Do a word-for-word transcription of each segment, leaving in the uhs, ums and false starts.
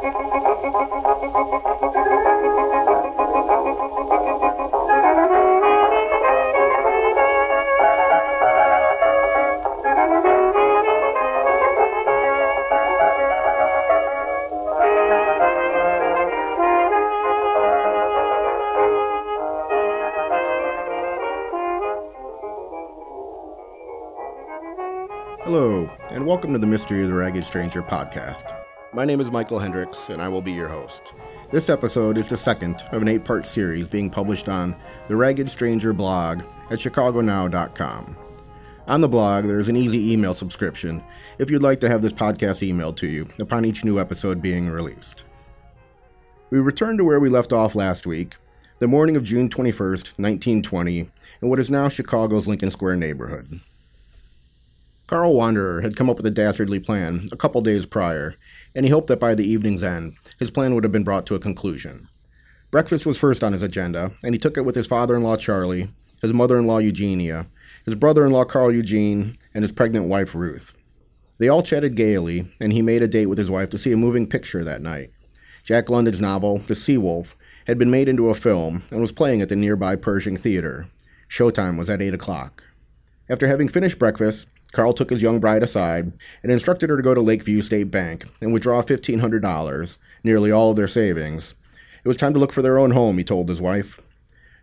Hello, and welcome to the Mystery of the Ragged Stranger podcast. My name is Michael Hendricks, and I will be your host. This episode is the second of an eight-part series being published on the Ragged Stranger blog at chicago now dot com. On the blog, there is an easy email subscription if you'd like to have this podcast emailed to you upon each new episode being released. We return to where we left off last week, the morning of June twenty-first, nineteen twenty, in what is now Chicago's Lincoln Square neighborhood. Carl Wanderer had come up with a dastardly plan a couple days prior, and he hoped that by the evening's end, his plan would have been brought to a conclusion. Breakfast was first on his agenda, and he took it with his father-in-law Charlie, his mother-in-law Eugenia, his brother-in-law Carl Eugene, and his pregnant wife Ruth. They all chatted gaily, and he made a date with his wife to see a moving picture that night. Jack London's novel, The Sea Wolf, had been made into a film and was playing at the nearby Pershing Theater. Showtime was at eight o'clock. After having finished breakfast, Carl took his young bride aside and instructed her to go to Lakeview State Bank and withdraw fifteen hundred dollars, nearly all of their savings. It was time to look for their own home, he told his wife.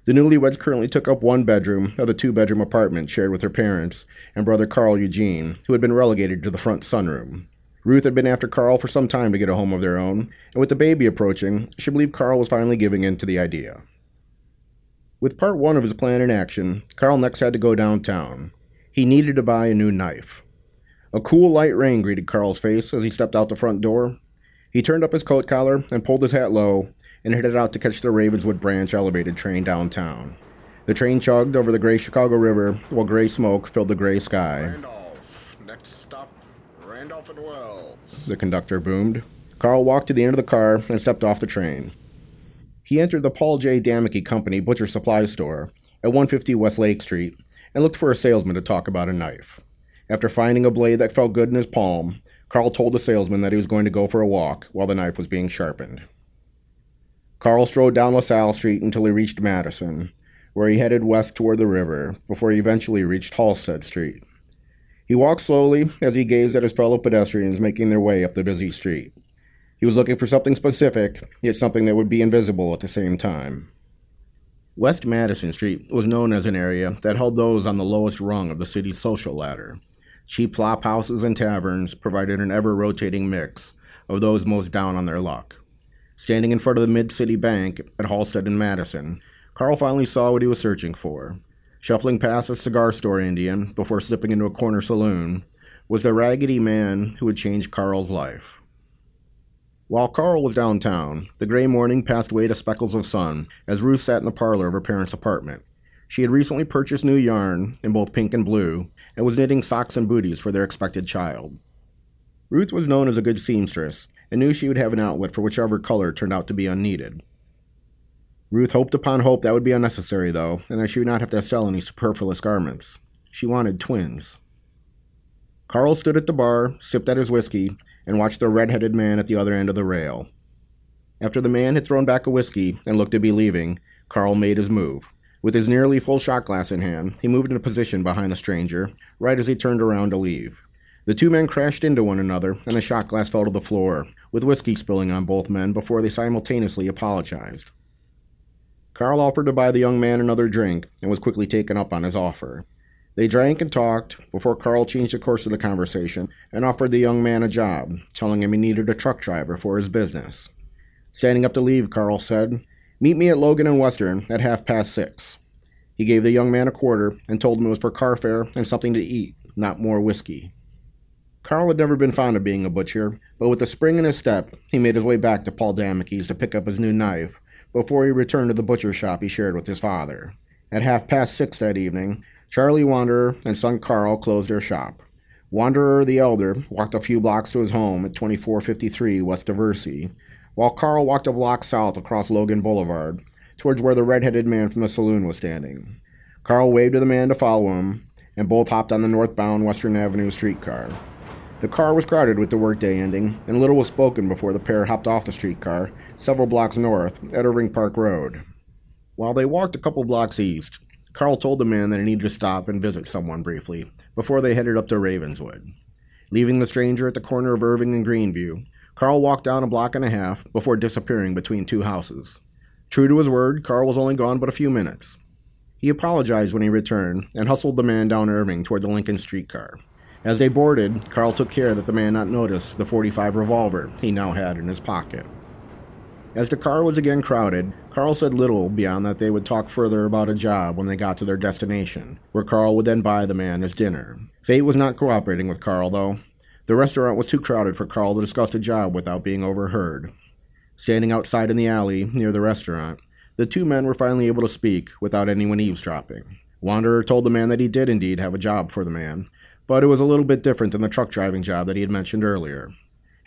The newlyweds currently took up one bedroom of the two-bedroom apartment shared with her parents and brother Carl Eugene, who had been relegated to the front sunroom. Ruth had been after Carl for some time to get a home of their own, and with the baby approaching, she believed Carl was finally giving in to the idea. With part one of his plan in action, Carl next had to go downtown. He needed to buy a new knife. A cool, light rain greeted Carl's face as he stepped out the front door. He turned up his coat collar and pulled his hat low and headed out to catch the Ravenswood Branch elevated train downtown. The train chugged over the gray Chicago River while gray smoke filled the gray sky. Randolph. Next stop, Randolph and Wells, the conductor boomed. Carl walked to the end of the car and stepped off the train. He entered the Paul J. Damicky Company butcher supply store at one fifty West Lake Street and looked for a salesman to talk about a knife. After finding a blade that felt good in his palm, Carl told the salesman that he was going to go for a walk while the knife was being sharpened. Carl strode down LaSalle Street until he reached Madison, where he headed west toward the river before he eventually reached Halsted Street. He walked slowly as he gazed at his fellow pedestrians making their way up the busy street. He was looking for something specific, yet something that would be invisible at the same time. West Madison Street was known as an area that held those on the lowest rung of the city's social ladder. Cheap flop houses and taverns provided an ever-rotating mix of those most down on their luck. Standing in front of the Mid-City Bank at Halsted and Madison, Carl finally saw what he was searching for. Shuffling past a cigar store Indian before slipping into a corner saloon was the raggedy man who had changed Carl's life. While Carl was downtown, the gray morning passed away to speckles of sun as Ruth sat in the parlor of her parents' apartment. She had recently purchased new yarn in both pink and blue and was knitting socks and booties for their expected child. Ruth was known as a good seamstress and knew she would have an outlet for whichever color turned out to be unneeded. Ruth hoped upon hope that would be unnecessary, though, and that she would not have to sell any superfluous garments. She wanted twins. Carl stood at the bar, sipped at his whiskey, and watched the red-headed man at the other end of the rail. After the man had thrown back a whiskey and looked to be leaving, Carl made his move. With his nearly full shot glass in hand, he moved into position behind the stranger, right as he turned around to leave. The two men crashed into one another, and the shot glass fell to the floor, with whiskey spilling on both men before they simultaneously apologized. Carl offered to buy the young man another drink, and was quickly taken up on his offer. They drank and talked before Carl changed the course of the conversation and offered the young man a job, telling him he needed a truck driver for his business. Standing up to leave, Carl said, "Meet me at Logan and Western at half past six." He gave the young man a quarter and told him it was for car fare and something to eat, not more whiskey. Carl had never been fond of being a butcher, but with a spring in his step, he made his way back to Paul Damicky's to pick up his new knife before he returned to the butcher shop he shared with his father. At half past six that evening, Charlie Wanderer and son Carl closed their shop. Wanderer the elder walked a few blocks to his home at twenty-four fifty-three West Diversey, while Carl walked a block south across Logan Boulevard, towards where the red-headed man from the saloon was standing. Carl waved to the man to follow him, and both hopped on the northbound Western Avenue streetcar. The car was crowded with the workday ending, and little was spoken before the pair hopped off the streetcar, several blocks north, at Irving Park Road. While they walked a couple blocks east, Carl told the man that he needed to stop and visit someone briefly, before they headed up to Ravenswood. Leaving the stranger at the corner of Irving and Greenview, Carl walked down a block and a half before disappearing between two houses. True to his word, Carl was only gone but a few minutes. He apologized when he returned, and hustled the man down Irving toward the Lincoln Streetcar. As they boarded, Carl took care that the man not notice the forty-five revolver he now had in his pocket. As the car was again crowded, Carl said little beyond that they would talk further about a job when they got to their destination, where Carl would then buy the man his dinner. Fate was not cooperating with Carl, though. The restaurant was too crowded for Carl to discuss a job without being overheard. Standing outside in the alley near the restaurant, the two men were finally able to speak without anyone eavesdropping. Wanderer told the man that he did indeed have a job for the man, but it was a little bit different than the truck driving job that he had mentioned earlier.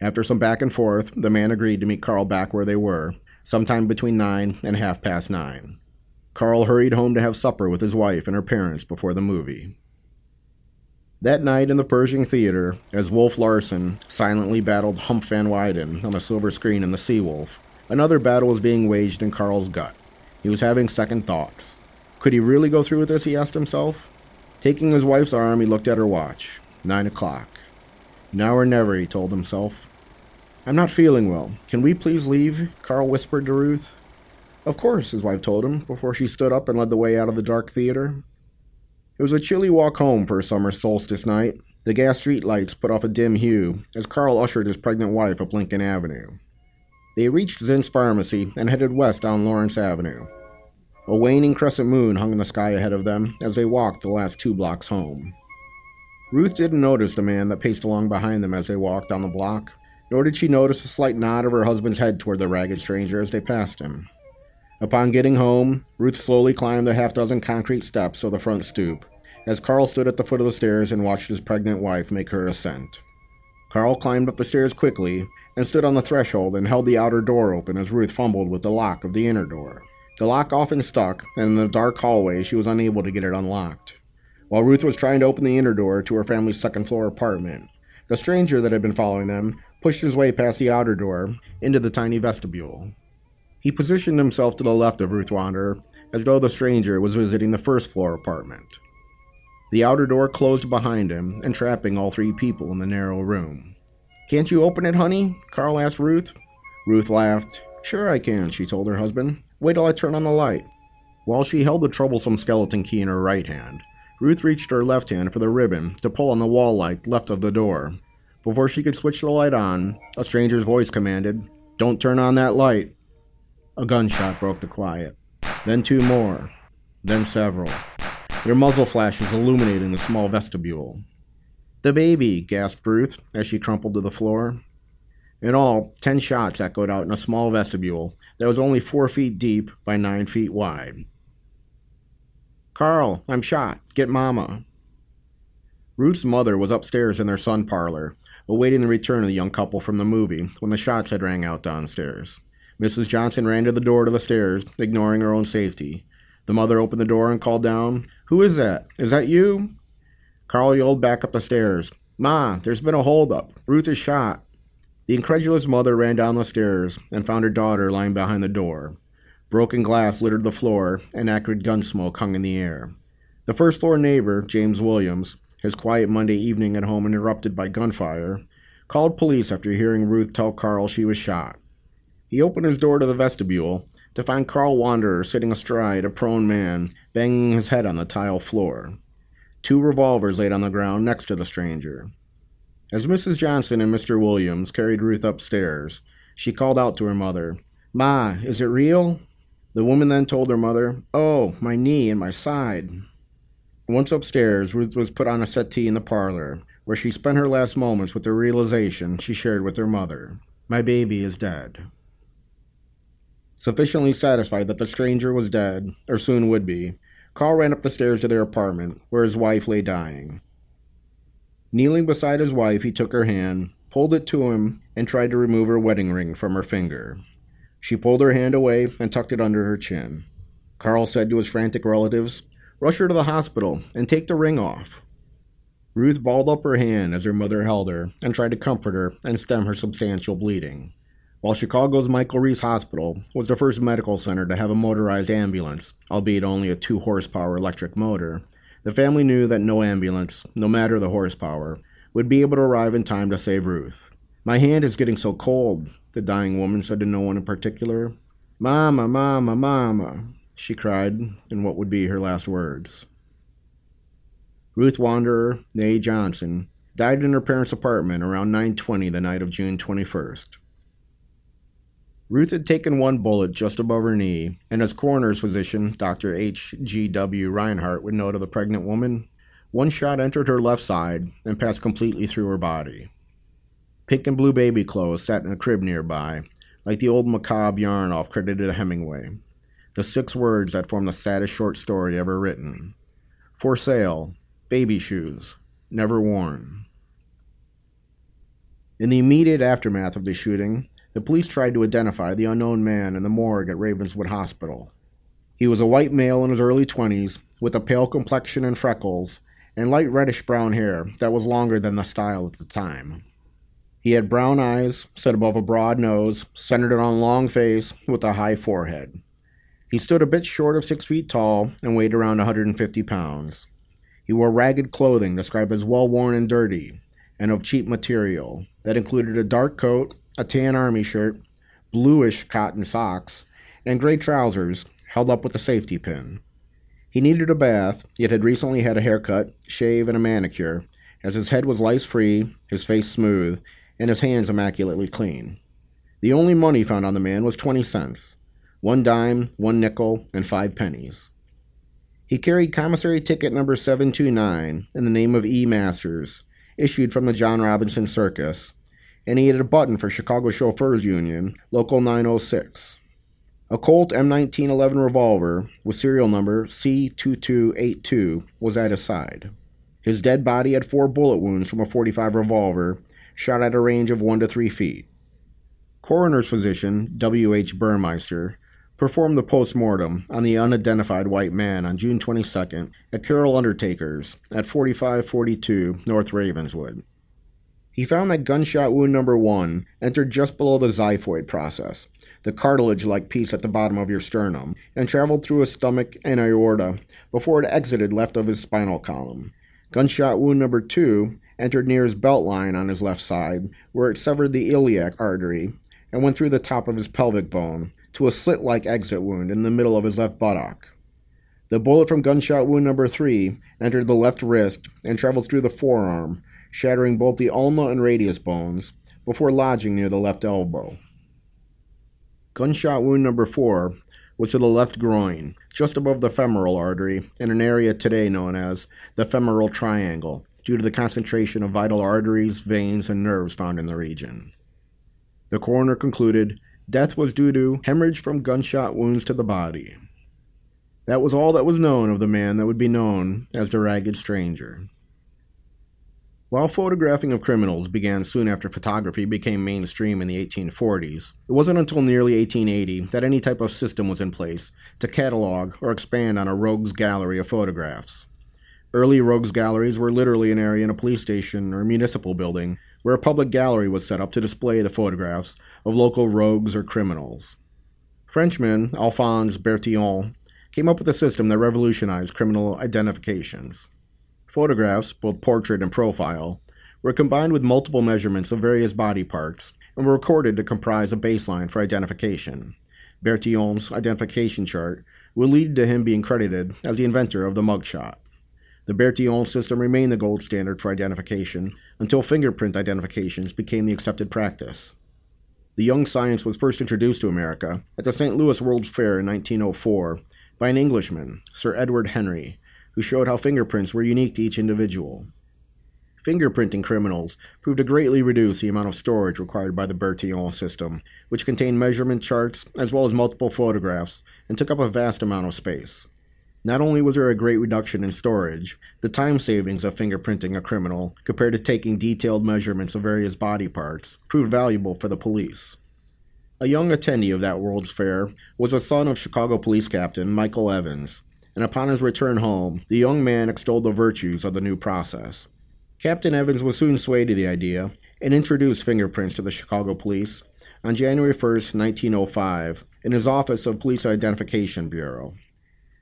After some back and forth, the man agreed to meet Carl back where they were, sometime between nine and half past nine. Carl hurried home to have supper with his wife and her parents before the movie. That night in the Pershing Theater, as Wolf Larsen silently battled Hump Van Weyden on the silver screen in The Sea Wolf, another battle was being waged in Carl's gut. He was having second thoughts. Could he really go through with this, he asked himself. Taking his wife's arm, he looked at her watch. Nine o'clock. Now or never, he told himself. I'm not feeling well. Can we please leave? Carl whispered to Ruth. Of course, his wife told him, before she stood up and led the way out of the dark theater. It was a chilly walk home for a summer solstice night. The gas streetlights put off a dim hue as Carl ushered his pregnant wife up Lincoln Avenue. They reached Zinn's Pharmacy and headed west down Lawrence Avenue. A waning crescent moon hung in the sky ahead of them as they walked the last two blocks home. Ruth didn't notice the man that paced along behind them as they walked down the block, nor did she notice a slight nod of her husband's head toward the ragged stranger as they passed him. Upon getting home, Ruth slowly climbed the half-dozen concrete steps of the front stoop, as Carl stood at the foot of the stairs and watched his pregnant wife make her ascent. Carl climbed up the stairs quickly and stood on the threshold and held the outer door open as Ruth fumbled with the lock of the inner door. The lock often stuck, and in the dark hallway she was unable to get it unlocked. While Ruth was trying to open the inner door to her family's second-floor apartment, the stranger that had been following them pushed his way past the outer door into the tiny vestibule. He positioned himself to the left of Ruth Wanderer, as though the stranger was visiting the first-floor apartment. The outer door closed behind him, entrapping all three people in the narrow room. "Can't you open it, honey?" Carl asked Ruth. Ruth laughed. "Sure I can," she told her husband. "Wait till I turn on the light." While she held the troublesome skeleton key in her right hand, Ruth reached her left hand for the ribbon to pull on the wall light left of the door. Before she could switch the light on, a stranger's voice commanded, "Don't turn on that light." A gunshot broke the quiet. Then two more. Then several. Their muzzle flashes illuminating the small vestibule. "The baby," gasped Ruth as she crumpled to the floor. In all, ten shots echoed out in a small vestibule that was only four feet deep by nine feet wide. "Carl, I'm shot. Get Mama." Ruth's mother was upstairs in their sun parlor, awaiting the return of the young couple from the movie when the shots had rang out downstairs. Missus Johnson ran to the door to the stairs, ignoring her own safety. The mother opened the door and called down, "Who is that? Is that you?" Carl yelled back up the stairs, "Ma, there's been a holdup. Ruth is shot." The incredulous mother ran down the stairs and found her daughter lying behind the door. Broken glass littered the floor, and acrid gun smoke hung in the air. The first-floor neighbor, James Williams, his quiet Monday evening at home interrupted by gunfire, called police after hearing Ruth tell Carl she was shot. He opened his door to the vestibule to find Carl Wanderer sitting astride a prone man, banging his head on the tile floor. Two revolvers laid on the ground next to the stranger. As Missus Johnson and Mister Williams carried Ruth upstairs, she called out to her mother, "Ma, is it real?" The woman then told her mother, "Oh, my knee and my side." Once upstairs, Ruth was put on a settee in the parlor, where she spent her last moments with the realization she shared with her mother. "My baby is dead." Sufficiently satisfied that the stranger was dead, or soon would be, Carl ran up the stairs to their apartment, where his wife lay dying. Kneeling beside his wife, he took her hand, pulled it to him, and tried to remove her wedding ring from her finger. She pulled her hand away and tucked it under her chin. Carl said to his frantic relatives, "Rush her to the hospital and take the ring off." Ruth balled up her hand as her mother held her and tried to comfort her and stem her substantial bleeding. While Chicago's Michael Reese Hospital was the first medical center to have a motorized ambulance, albeit only a two horsepower electric motor, the family knew that no ambulance, no matter the horsepower, would be able to arrive in time to save Ruth. "My hand is getting so cold," the dying woman said to no one in particular. "Mama, mama, mama," she cried in what would be her last words. Ruth Wanderer, née Johnson, died in her parents' apartment around nine twenty the night of June twenty-first. Ruth had taken one bullet just above her knee, and as coroner's physician, Doctor H G W Reinhardt, would note of the pregnant woman, one shot entered her left side and passed completely through her body. Pink and blue baby clothes sat in a crib nearby, like the old macabre yarn off credited to Hemingway, the six words that form the saddest short story ever written. "For sale. Baby shoes. Never worn." In the immediate aftermath of the shooting, the police tried to identify the unknown man in the morgue at Ravenswood Hospital. He was a white male in his early twenties, with a pale complexion and freckles, and light reddish-brown hair that was longer than the style at the time. He had brown eyes, set above a broad nose, centered on a long face, with a high forehead. He stood a bit short of six feet tall and weighed around one hundred fifty pounds. He wore ragged clothing described as well-worn and dirty, and of cheap material, that included a dark coat, a tan army shirt, bluish cotton socks, and gray trousers held up with a safety pin. He needed a bath, yet had recently had a haircut, shave, and a manicure, as his head was lice-free, his face smooth, and his hands immaculately clean. The only money found on the man was twenty cents, one dime, one nickel, and five pennies. He carried commissary ticket number seven two nine in the name of E. Masters, issued from the John Robinson Circus, and he had a button for Chicago Chauffeurs Union, Local nine oh six. A Colt M nineteen eleven revolver with serial number C twenty-two eighty-two was at his side. His dead body had four bullet wounds from a forty-five revolver, shot at a range of one to three feet. Coroner's physician, W H Burmeister, performed the post-mortem on the unidentified white man on June twenty-second at Carroll Undertakers at forty-five forty-two North Ravenswood. He found that gunshot wound number one entered just below the xiphoid process, the cartilage-like piece at the bottom of your sternum, and traveled through his stomach and aorta before it exited left of his spinal column. Gunshot wound number two entered near his belt line on his left side, where it severed the iliac artery and went through the top of his pelvic bone, to a slit-like exit wound in the middle of his left buttock. The bullet from gunshot wound number three entered the left wrist and traveled through the forearm, shattering both the ulna and radius bones, before lodging near the left elbow. Gunshot wound number four was to the left groin, just above the femoral artery, in an area today known as the femoral triangle, due to the concentration of vital arteries, veins, and nerves found in the region. The coroner concluded, "Death was due to hemorrhage from gunshot wounds to the body." That was all that was known of the man that would be known as the Ragged Stranger. While photographing of criminals began soon after photography became mainstream in the eighteen forties, it wasn't until nearly eighteen eighty that any type of system was in place to catalog or expand on a rogues gallery of photographs. Early rogues galleries were literally an area in a police station or municipal building where a public gallery was set up to display the photographs of local rogues or criminals. Frenchman Alphonse Bertillon came up with a system that revolutionized criminal identifications. Photographs, both portrait and profile, were combined with multiple measurements of various body parts and were recorded to comprise a baseline for identification. Bertillon's identification chart would lead to him being credited as the inventor of the mugshot. The Bertillon system remained the gold standard for identification until fingerprint identifications became the accepted practice. The young science was first introduced to America at the Saint Louis World's Fair in nineteen oh four by an Englishman, Sir Edward Henry, who showed how fingerprints were unique to each individual. Fingerprinting criminals proved to greatly reduce the amount of storage required by the Bertillon system, which contained measurement charts as well as multiple photographs and took up a vast amount of space. Not only was there a great reduction in storage, the time savings of fingerprinting a criminal, compared to taking detailed measurements of various body parts, proved valuable for the police. A young attendee of that World's Fair was the son of Chicago police captain Michael Evans, and upon his return home, the young man extolled the virtues of the new process. Captain Evans was soon swayed to the idea and introduced fingerprints to the Chicago police on January first, nineteen oh five, in his office of Police Identification Bureau.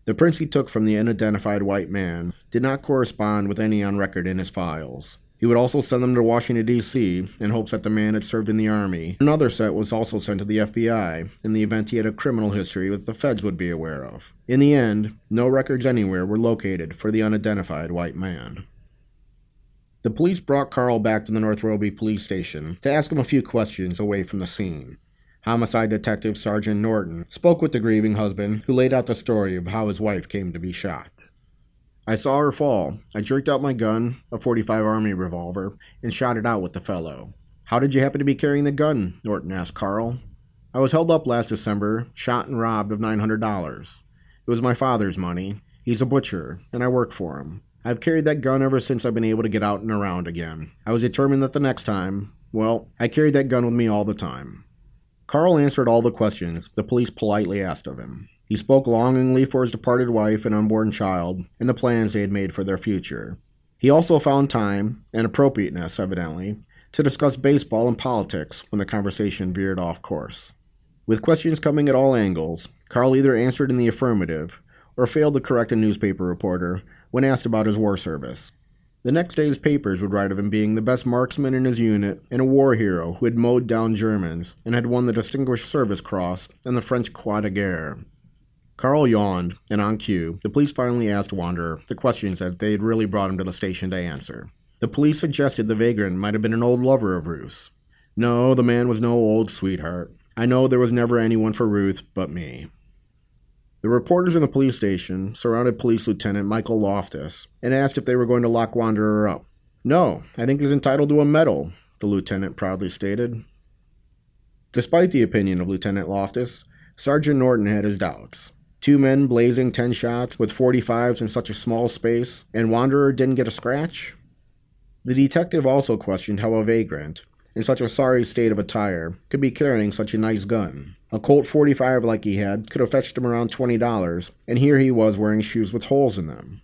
The prints he took from the unidentified white man did not correspond with any on record in his files. He would also send them to Washington, D C, in hopes that the man had served in the Army. Another set was also sent to the F B I, in the event he had a criminal history that the feds would be aware of. In the end, no records anywhere were located for the unidentified white man. The police brought Carl back to the North Robey police station to ask him a few questions away from the scene. Homicide Detective Sergeant Norton spoke with the grieving husband, who laid out the story of how his wife came to be shot. I saw her fall. I jerked out my gun, a forty-five Army revolver, and shot it out with the fellow. How did you happen to be carrying the gun? Norton asked Carl. I was held up last December, shot and robbed of nine hundred dollars. It was my father's money. He's a butcher, and I work for him. I've carried that gun ever since I've been able to get out and around again. I was determined that the next time, well, I carried that gun with me all the time. Carl answered all the questions the police politely asked of him. He spoke longingly for his departed wife and unborn child and the plans they had made for their future. He also found time, and appropriateness evidently, to discuss baseball and politics when the conversation veered off course. With questions coming at all angles, Carl either answered in the affirmative or failed to correct a newspaper reporter when asked about his war service. The next day's papers would write of him being the best marksman in his unit and a war hero who had mowed down Germans and had won the Distinguished Service Cross and the French Croix de Guerre. Carl yawned, and on cue, the police finally asked Wanderer the questions that they had really brought him to the station to answer. The police suggested the vagrant might have been an old lover of Ruth's. No, the man was no old sweetheart. I know there was never anyone for Ruth but me. The reporters in the police station surrounded Police Lieutenant Michael Loftus and asked if they were going to lock Wanderer up. No, I think he's entitled to a medal, the lieutenant proudly stated. Despite the opinion of Lieutenant Loftus, Sergeant Norton had his doubts. Two men blazing ten shots with forty-fives in such a small space, and Wanderer didn't get a scratch? The detective also questioned how a vagrant, in such a sorry state of attire, could be carrying such a nice gun. A Colt forty-five like he had could have fetched him around twenty dollars, and here he was wearing shoes with holes in them.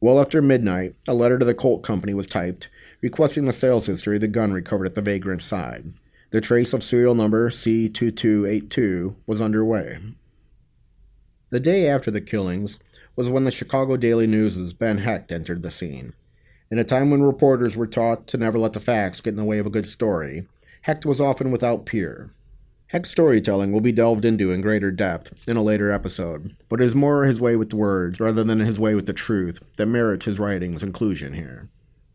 Well after midnight, a letter to the Colt Company was typed, requesting the sales history of the gun recovered at the vagrant's side. The trace of serial number C twenty-two eighty-two was underway. The day after the killings was when the Chicago Daily News' Ben Hecht entered the scene. In a time when reporters were taught to never let the facts get in the way of a good story, Hecht was often without peer. Hecht's storytelling will be delved into in greater depth in a later episode, but it is more his way with the words rather than his way with the truth that merits his writing's inclusion here.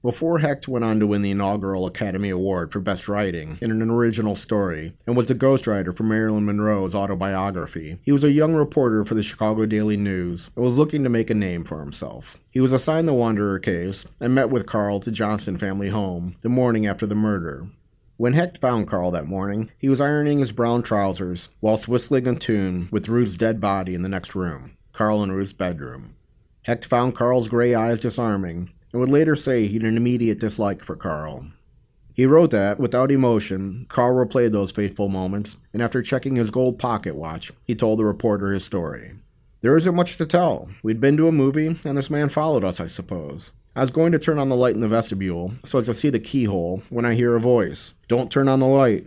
Before Hecht went on to win the inaugural Academy Award for Best Writing in an Original Story and was the ghostwriter for Marilyn Monroe's autobiography, he was a young reporter for the Chicago Daily News and was looking to make a name for himself. He was assigned the Wanderer case and met with Carl at the Johnson family home the morning after the murder. When Hecht found Carl that morning, he was ironing his brown trousers whilst whistling a tune with Ruth's dead body in the next room, Carl and Ruth's bedroom. Hecht found Carl's gray eyes disarming, and would later say he had an immediate dislike for Carl. He wrote that, without emotion, Carl replayed those fateful moments, and after checking his gold pocket watch, he told the reporter his story. There isn't much to tell. We'd been to a movie, and this man followed us, I suppose. I was going to turn on the light in the vestibule, so as to see the keyhole, when I hear a voice. Don't turn on the light.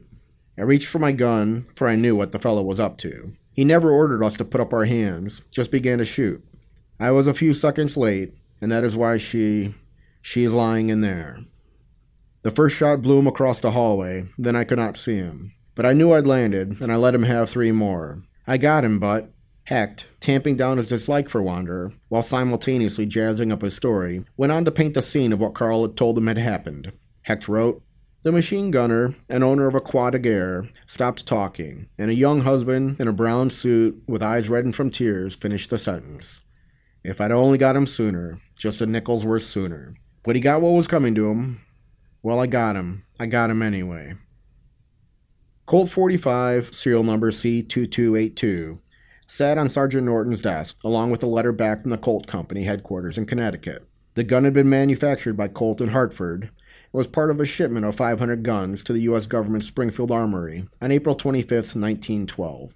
I reached for my gun, for I knew what the fellow was up to. He never ordered us to put up our hands, just began to shoot. I was a few seconds late, and that is why she, she is lying in there. The first shot blew him across the hallway, then I could not see him. But I knew I'd landed, and I let him have three more. I got him, but Hecht, tamping down his dislike for Wanderer, while simultaneously jazzing up his story, went on to paint the scene of what Carl had told him had happened. Hecht wrote, The machine gunner, an owner of a Croix de Guerre, stopped talking, and a young husband in a brown suit with eyes reddened from tears finished the sentence. If I'd only got him sooner, just a nickel's worth sooner. But he got what was coming to him. Well, I got him. I got him anyway. Colt forty-five, serial number C twenty-two eighty-two, sat on Sergeant Norton's desk, along with a letter back from the Colt Company headquarters in Connecticut. The gun had been manufactured by Colt in Hartford and was part of a shipment of five hundred guns to the U S government's Springfield Armory on April twenty-fifth, nineteen twelve.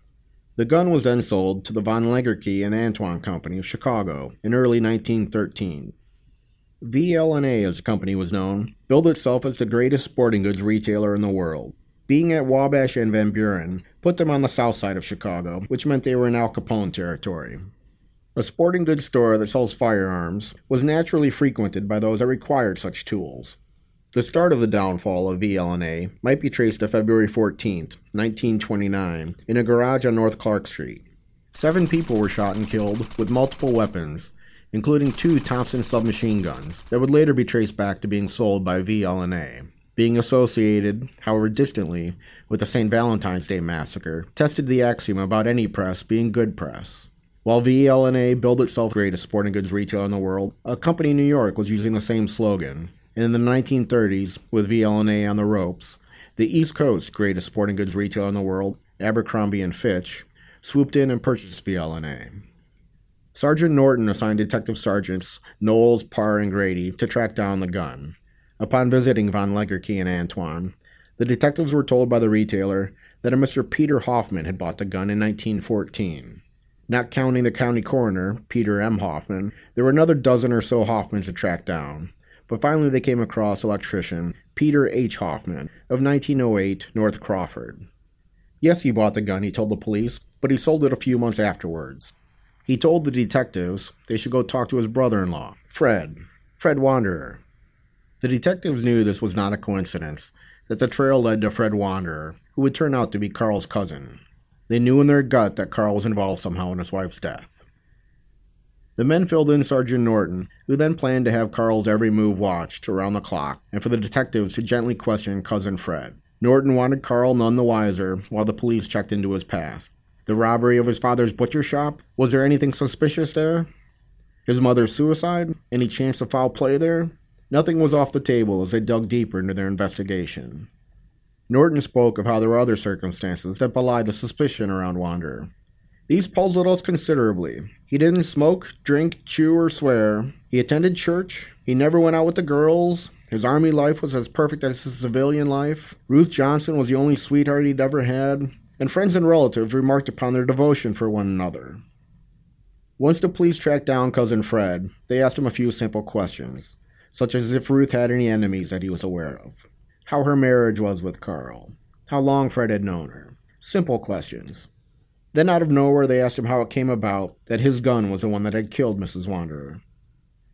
The gun was then sold to the Von Lengerke and Antoine Company of Chicago in early nineteen thirteen. V L N A, as the company was known, billed itself as the greatest sporting goods retailer in the world. Being at Wabash and Van Buren put them on the south side of Chicago, which meant they were in Al Capone territory. A sporting goods store that sells firearms was naturally frequented by those that required such tools. The start of the downfall of V L N A might be traced to February fourteenth, nineteen twenty-nine, in a garage on North Clark Street. Seven people were shot and killed with multiple weapons, including two Thompson submachine guns that would later be traced back to being sold by V L N A. Being associated, however distantly, with the Saint Valentine's Day massacre tested the axiom about any press being good press. While V L N A billed itself the greatest sporting goods retailer in the world, a company in New York was using the same slogan. And in the nineteen thirties, with V L N A on the ropes, the East Coast's greatest sporting goods retailer in the world, Abercrombie and Fitch, swooped in and purchased V L N A. Sergeant Norton assigned Detective Sergeants Knowles, Parr, and Grady to track down the gun. Upon visiting Von Legerke and Antoine, the detectives were told by the retailer that a Mister Peter Hoffman had bought the gun in nineteen fourteen. Not counting the county coroner, Peter M. Hoffman, there were another dozen or so Hoffmans to track down, but finally they came across electrician Peter H. Hoffman of nineteen oh eight North Crawford. Yes, he bought the gun, he told the police, but he sold it a few months afterwards. He told the detectives they should go talk to his brother-in-law, Fred, Fred Wanderer. The detectives knew this was not a coincidence, that the trail led to Fred Wanderer, who would turn out to be Carl's cousin. They knew in their gut that Carl was involved somehow in his wife's death. The men filled in Sergeant Norton, who then planned to have Carl's every move watched around the clock and for the detectives to gently question Cousin Fred. Norton wanted Carl none the wiser while the police checked into his past. The robbery of his father's butcher shop? Was there anything suspicious there? His mother's suicide? Any chance of foul play there? Nothing was off the table as they dug deeper into their investigation. Norton spoke of how there were other circumstances that belied the suspicion around Wanderer. These puzzled us considerably. He didn't smoke, drink, chew, or swear. He attended church. He never went out with the girls. His army life was as perfect as his civilian life. Ruth Johnson was the only sweetheart he'd ever had. And friends and relatives remarked upon their devotion for one another. Once the police tracked down Cousin Fred, they asked him a few simple questions, such as if Ruth had any enemies that he was aware of. How her marriage was with Carl. How long Fred had known her. Simple questions. Then out of nowhere they asked him how it came about that his gun was the one that had killed Missus Wanderer.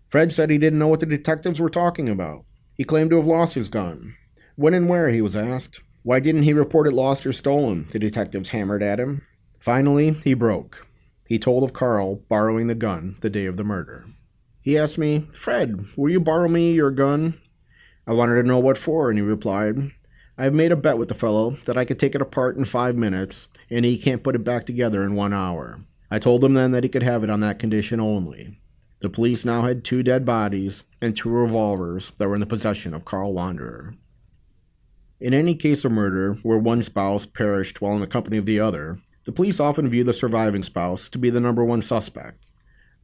Fred said he didn't know what the detectives were talking about. He claimed to have lost his gun. When and where, he was asked. Why didn't he report it lost or stolen, the detectives hammered at him. Finally, he broke. He told of Carl borrowing the gun the day of the murder. He asked me, "Fred, will you borrow me your gun?" I wanted to know what for, and he replied, "I have made a bet with the fellow that I could take it apart in five minutes, and he can't put it back together in one hour. I told him then that he could have it on that condition only." The police now had two dead bodies and two revolvers that were in the possession of Carl Wanderer. In any case of murder where one spouse perished while in the company of the other, the police often view the surviving spouse to be the number one suspect.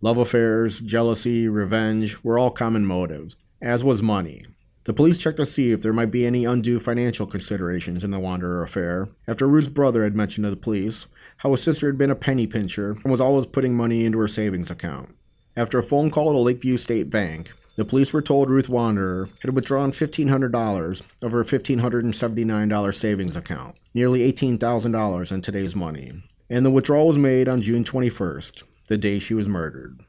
Love affairs, jealousy, revenge were all common motives, as was money. The police checked to see if there might be any undue financial considerations in the Wanderer affair, after Ruth's brother had mentioned to the police how his sister had been a penny pincher and was always putting money into her savings account. After a phone call to Lakeview State Bank, the police were told Ruth Wanderer had withdrawn fifteen hundred dollars of her one thousand five hundred seventy-nine dollars savings account, nearly eighteen thousand dollars in today's money, and the withdrawal was made on June twenty-first, the day she was murdered.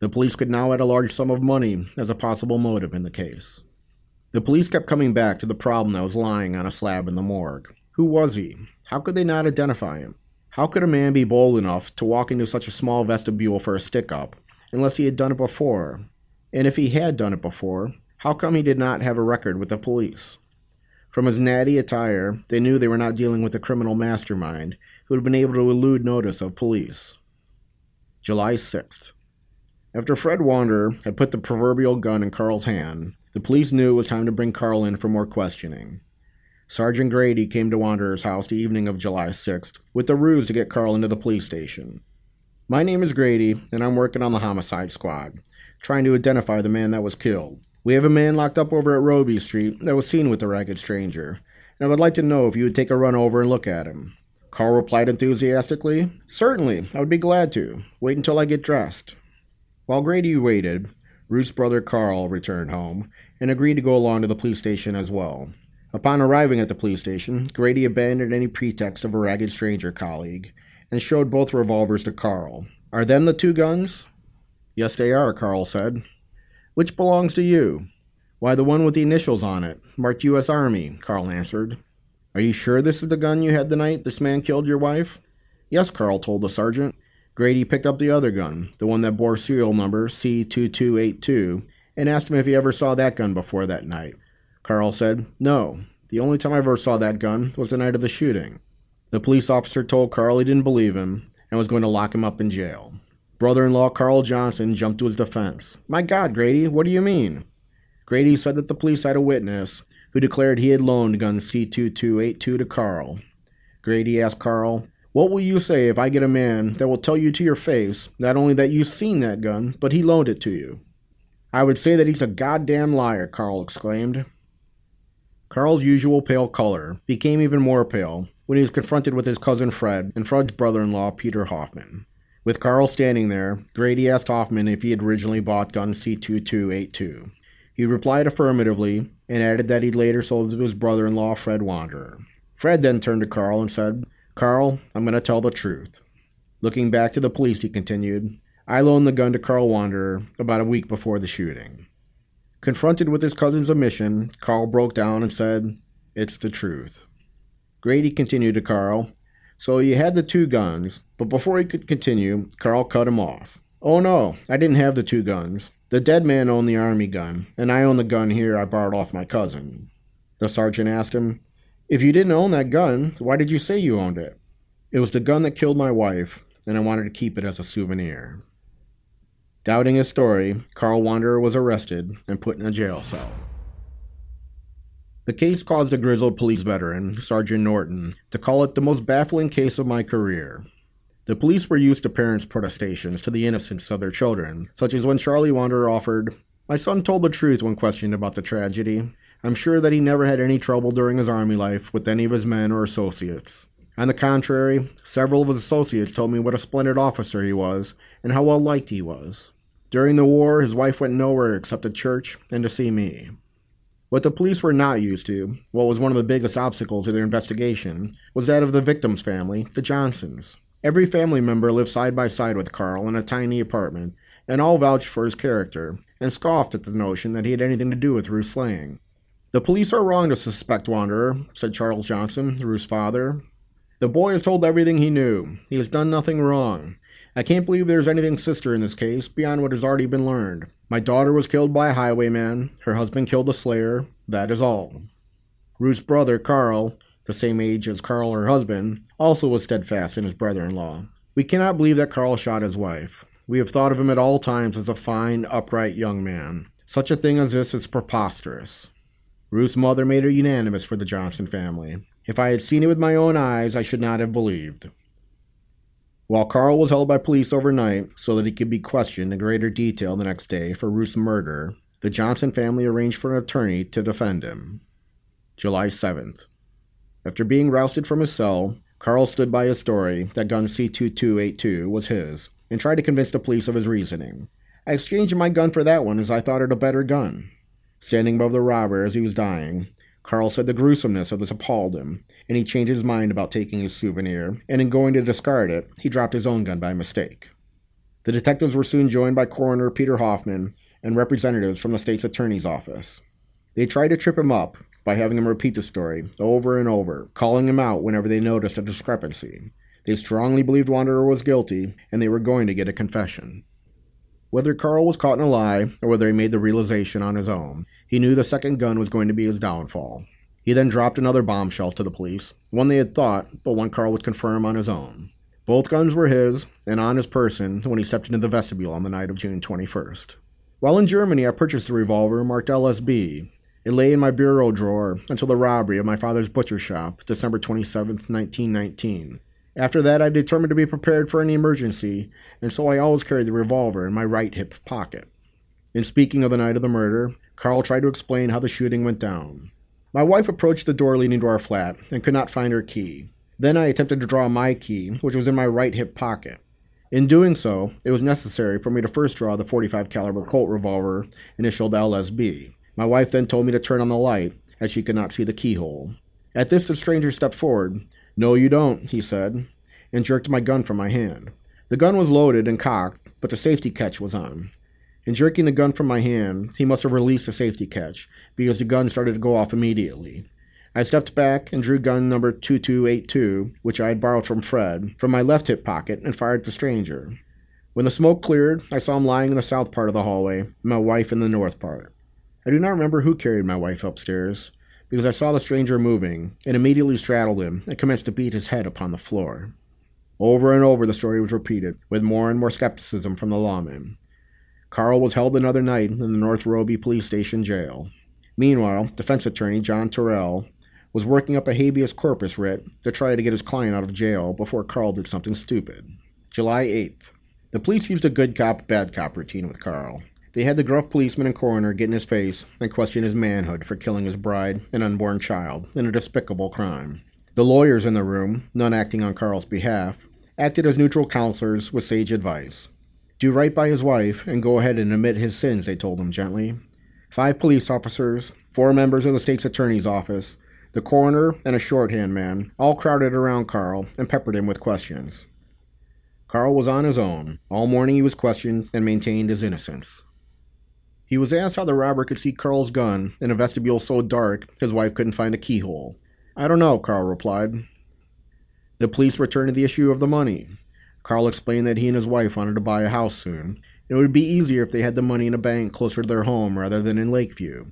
The police could now add a large sum of money as a possible motive in the case. The police kept coming back to the problem that was lying on a slab in the morgue. Who was he? How could they not identify him? How could a man be bold enough to walk into such a small vestibule for a stick-up, unless he had done it before? And if he had done it before, how come he did not have a record with the police? From his natty attire, they knew they were not dealing with a criminal mastermind who had been able to elude notice of police. July sixth. After Fred Wanderer had put the proverbial gun in Carl's hand, the police knew it was time to bring Carl in for more questioning. Sergeant Grady came to Wanderer's house the evening of July sixth with the ruse to get Carl into the police station. "My name is Grady, and I'm working on the homicide squad, trying to identify the man that was killed. We have a man locked up over at Robey Street that was seen with the ragged stranger, and I would like to know if you would take a run over and look at him." Carl replied enthusiastically, "Certainly, I would be glad to. Wait until I get dressed." While Grady waited, Ruth's brother Carl returned home and agreed to go along to the police station as well. Upon arriving at the police station, Grady abandoned any pretext of a ragged stranger colleague and showed both revolvers to Carl. "Are them the two guns?" "Yes, they are," Carl said. "Which belongs to you?" "Why, the one with the initials on it, marked U S Army," Carl answered. "Are you sure this is the gun you had the night this man killed your wife?" "Yes," Carl told the sergeant. Grady picked up the other gun, the one that bore serial number C twenty-two eighty-two, and asked him if he ever saw that gun before that night. Carl said, "No. The only time I ever saw that gun was the night of the shooting." The police officer told Carl he didn't believe him and was going to lock him up in jail. Brother-in-law Carl Johnson jumped to his defense. "My God, Grady, what do you mean?" Grady said that the police had a witness who declared he had loaned gun C twenty-two eighty-two to Carl. Grady asked Carl, "What will you say if I get a man that will tell you to your face not only that you've seen that gun, but he loaned it to you?" "I would say that he's a goddamn liar," Carl exclaimed. Carl's usual pale color became even more pale when he was confronted with his cousin Fred and Fred's brother-in-law Peter Hoffman. With Carl standing there, Grady asked Hoffman if he had originally bought gun C twenty-two eighty-two. He replied affirmatively and added that he'd later sold it to his brother-in-law Fred Wanderer. Fred then turned to Carl and said, "Carl, I'm going to tell the truth." Looking back to the police, he continued, "I loaned the gun to Carl Wanderer about a week before the shooting." Confronted with his cousin's omission, Carl broke down and said, "It's the truth." Grady continued to Carl, "So you had the two guns," but before he could continue, Carl cut him off. "Oh no, I didn't have the two guns. The dead man owned the Army gun, and I own the gun here I borrowed off my cousin." The sergeant asked him, "If you didn't own that gun, why did you say you owned it?" "It was the gun that killed my wife, and I wanted to keep it as a souvenir." Doubting his story, Carl Wanderer was arrested and put in a jail cell. The case caused a grizzled police veteran, Sergeant Norton, to call it the most baffling case of my career. The police were used to parents' protestations to the innocence of their children, such as when Charlie Wanderer offered, "My son told the truth when questioned about the tragedy. I'm sure that he never had any trouble during his Army life with any of his men or associates. On the contrary, several of his associates told me what a splendid officer he was and how well liked he was. During the war, his wife went nowhere except to church and to see me." What the police were not used to, what was one of the biggest obstacles to their investigation, was that of the victim's family, the Johnsons. Every family member lived side by side with Carl in a tiny apartment, and all vouched for his character, and scoffed at the notion that he had anything to do with Ruth's slaying. "The police are wrong to suspect Wanderer," said Charles Johnson, Ruth's father. "The boy has told everything he knew. He has done nothing wrong. I can't believe there's anything sinister in this case beyond what has already been learned. My daughter was killed by a highwayman. Her husband killed the slayer. That is all." Ruth's brother, Carl, the same age as Carl, her husband, also was steadfast in his brother-in-law. "We cannot believe that Carl shot his wife. We have thought of him at all times as a fine, upright young man. Such a thing as this is preposterous." Ruth's mother made it unanimous for the Johnson family. "If I had seen it with my own eyes, I should not have believed." While Carl was held by police overnight so that he could be questioned in greater detail the next day for Ruth's murder, the Johnson family arranged for an attorney to defend him. July seventh. After being rousted from his cell, Carl stood by his story that gun C twenty-two eighty-two was his and tried to convince the police of his reasoning. "I exchanged my gun for that one as I thought it a better gun." Standing above the robber as he was dying, Carl said the gruesomeness of this appalled him, and he changed his mind about taking his souvenir, and in going to discard it, he dropped his own gun by mistake. The detectives were soon joined by Coroner Peter Hoffman and representatives from the state's attorney's office. They tried to trip him up by having him repeat the story over and over, calling him out whenever they noticed a discrepancy. They strongly believed Wanderer was guilty, and they were going to get a confession. Whether Carl was caught in a lie, or whether he made the realization on his own, he knew the second gun was going to be his downfall. He then dropped another bombshell to the police, one they had thought, but one Carl would confirm on his own. Both guns were his, and on his person, when he stepped into the vestibule on the night of June twenty-first. "While in Germany, I purchased the revolver marked L S B. It lay in my bureau drawer until the robbery of my father's butcher shop, December twenty-seventh, nineteen nineteen. After that, I determined to be prepared for any emergency, and so I always carried the revolver in my right hip pocket." In speaking of the night of the murder, Carl tried to explain how the shooting went down. "My wife approached the door leading to our flat and could not find her key. Then I attempted to draw my key, which was in my right hip pocket. In doing so, it was necessary for me to first draw the forty-five caliber Colt revolver initialed L S B. My wife then told me to turn on the light, as she could not see the keyhole. At this, the stranger stepped forward. "No, you don't," he said, and jerked my gun from my hand. The gun was loaded and cocked, but the safety catch was on. In jerking the gun from my hand, he must have released the safety catch, because the gun started to go off immediately. I stepped back and drew gun number twenty-two eighty-two, which I had borrowed from Fred, from my left hip pocket and fired at the stranger. When the smoke cleared, I saw him lying in the south part of the hallway, and my wife in the north part. I do not remember who carried my wife upstairs, because I saw the stranger moving, and immediately straddled him and commenced to beat his head upon the floor. Over and over the story was repeated, with more and more skepticism from the lawmen. Carl was held another night in the North Robey police station jail. Meanwhile, defense attorney John Terrell was working up a habeas corpus writ to try to get his client out of jail before Carl did something stupid. July eighth. The police used a good cop, bad cop routine with Carl. They had the gruff policeman and coroner get in his face and question his manhood for killing his bride and unborn child in a despicable crime. The lawyers in the room, none acting on Carl's behalf, acted as neutral counselors with sage advice. Do right by his wife and go ahead and admit his sins, they told him gently. Five police officers, four members of the state's attorney's office, the coroner, and a shorthand man all crowded around Carl and peppered him with questions. Carl was on his own. All morning he was questioned and maintained his innocence. He was asked how the robber could see Carl's gun in a vestibule so dark his wife couldn't find a keyhole. "I don't know," Carl replied. The police returned to the issue of the money. Carl explained that he and his wife wanted to buy a house soon. It would be easier if they had the money in a bank closer to their home rather than in Lakeview.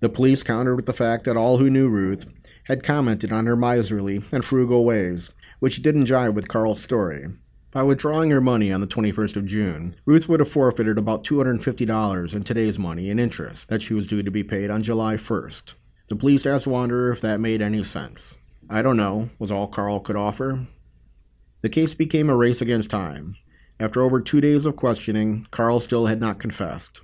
The police countered with the fact that all who knew Ruth had commented on her miserly and frugal ways, which didn't jive with Carl's story. By withdrawing her money on the twenty-first of June, Ruth would have forfeited about two hundred fifty dollars in today's money and interest that she was due to be paid on July first. The police asked Wanderer if that made any sense. "I don't know," was all Carl could offer. The case became a race against time. After over two days of questioning, Carl still had not confessed.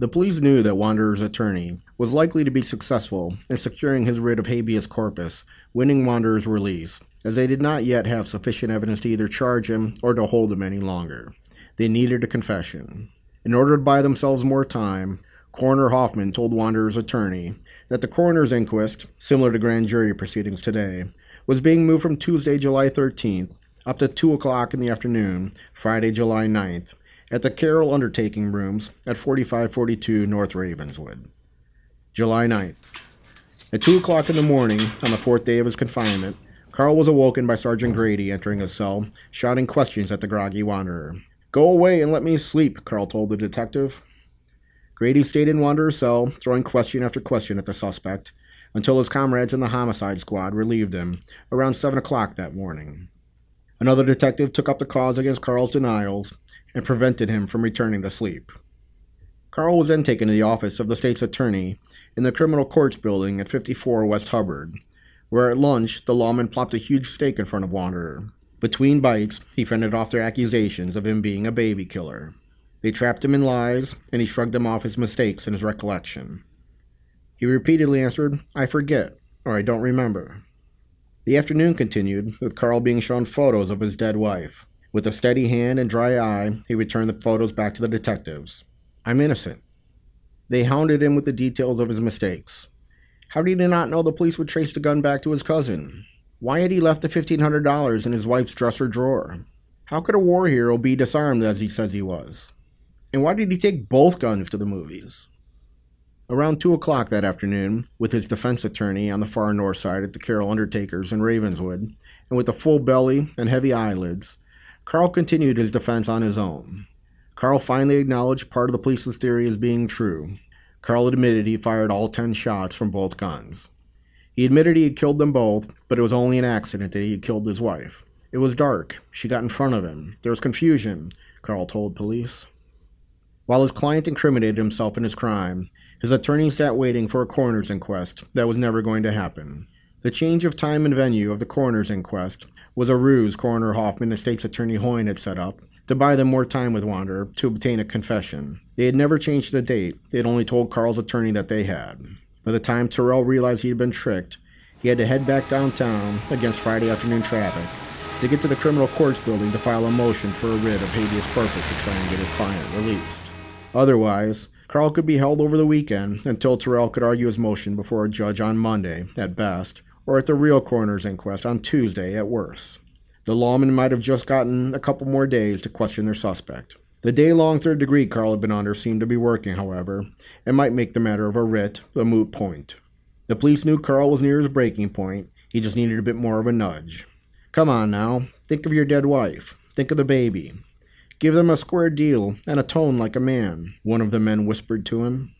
The police knew that Wanderer's attorney was likely to be successful in securing his writ of habeas corpus, winning Wanderer's release, as they did not yet have sufficient evidence to either charge him or to hold him any longer. They needed a confession. In order to buy themselves more time, Coroner Hoffman told Wanderer's attorney that the coroner's inquest, similar to grand jury proceedings today, was being moved from Tuesday, July thirteenth, up to two o'clock in the afternoon, Friday, July ninth, at the Carroll Undertaking Rooms at forty-five forty-two North Ravenswood. July ninth. At two o'clock in the morning, on the fourth day of his confinement, Carl was awoken by Sergeant Grady entering his cell, shouting questions at the groggy Wanderer. "Go away and let me sleep," Carl told the detective. Grady stayed in Wanderer's cell, throwing question after question at the suspect, until his comrades in the homicide squad relieved him around seven o'clock that morning. Another detective took up the cause against Carl's denials and prevented him from returning to sleep. Carl was then taken to the office of the state's attorney in the criminal courts building at fifty-four West Hubbard, where at lunch the lawman plopped a huge steak in front of Wanderer. Between bites, he fended off their accusations of him being a baby killer. They trapped him in lies, and he shrugged them off his mistakes and his recollection. He repeatedly answered, "I forget," or "I don't remember." The afternoon continued, with Carl being shown photos of his dead wife. With a steady hand and dry eye, he returned the photos back to the detectives. "I'm innocent." They hounded him with the details of his mistakes. How did he not know the police would trace the gun back to his cousin? Why had he left the fifteen hundred dollars in his wife's dresser drawer? How could a war hero be disarmed as he says he was? And why did he take both guns to the movies? Around two o'clock that afternoon, with his defense attorney on the far north side at the Carroll Undertakers in Ravenswood, and with a full belly and heavy eyelids, Carl continued his defense on his own. Carl finally acknowledged part of the police's theory as being true. Carl admitted he fired all ten shots from both guns. He admitted he had killed them both, but it was only an accident that he had killed his wife. "It was dark. She got in front of him. There was confusion," Carl told police. While his client incriminated himself in his crime, his attorney sat waiting for a coroner's inquest that was never going to happen. The change of time and venue of the coroner's inquest was a ruse Coroner Hoffman and State's Attorney Hoyne had set up to buy them more time with Wanderer to obtain a confession. They had never changed the date. They had only told Carl's attorney that they had. By the time Terrell realized he had been tricked, he had to head back downtown against Friday afternoon traffic to get to the criminal courts building to file a motion for a writ of habeas corpus to try and get his client released. Otherwise, Carl could be held over the weekend until Terrell could argue his motion before a judge on Monday, at best, or at the real coroner's inquest on Tuesday, at worst. The lawmen might have just gotten a couple more days to question their suspect. The day-long third degree Carl had been under seemed to be working, however, and might make the matter of a writ a moot point. The police knew Carl was near his breaking point. He just needed a bit more of a nudge. Come on now, think of your dead wife. Think of the baby. Give them a square deal and atone like a man, one of the men whispered to him.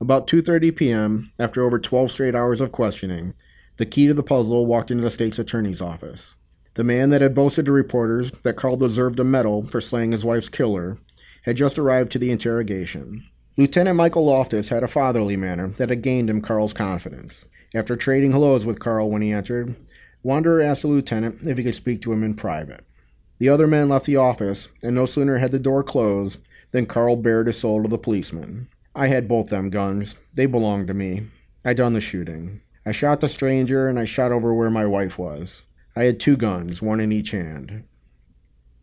About two thirty p.m., after over twelve straight hours of questioning, the key to the puzzle walked into the state's attorney's office. The man that had boasted to reporters that Carl deserved a medal for slaying his wife's killer had just arrived to the interrogation. Lieutenant Michael Loftus had a fatherly manner that had gained him Carl's confidence. After trading hellos with Carl when he entered, Wanderer asked the lieutenant if he could speak to him in private. The other man left the office, and no sooner had the door closed than Carl bared his soul to the policeman. I had both them guns. They belonged to me. I done the shooting. I shot the stranger, and I shot over where my wife was. I had two guns, one in each hand.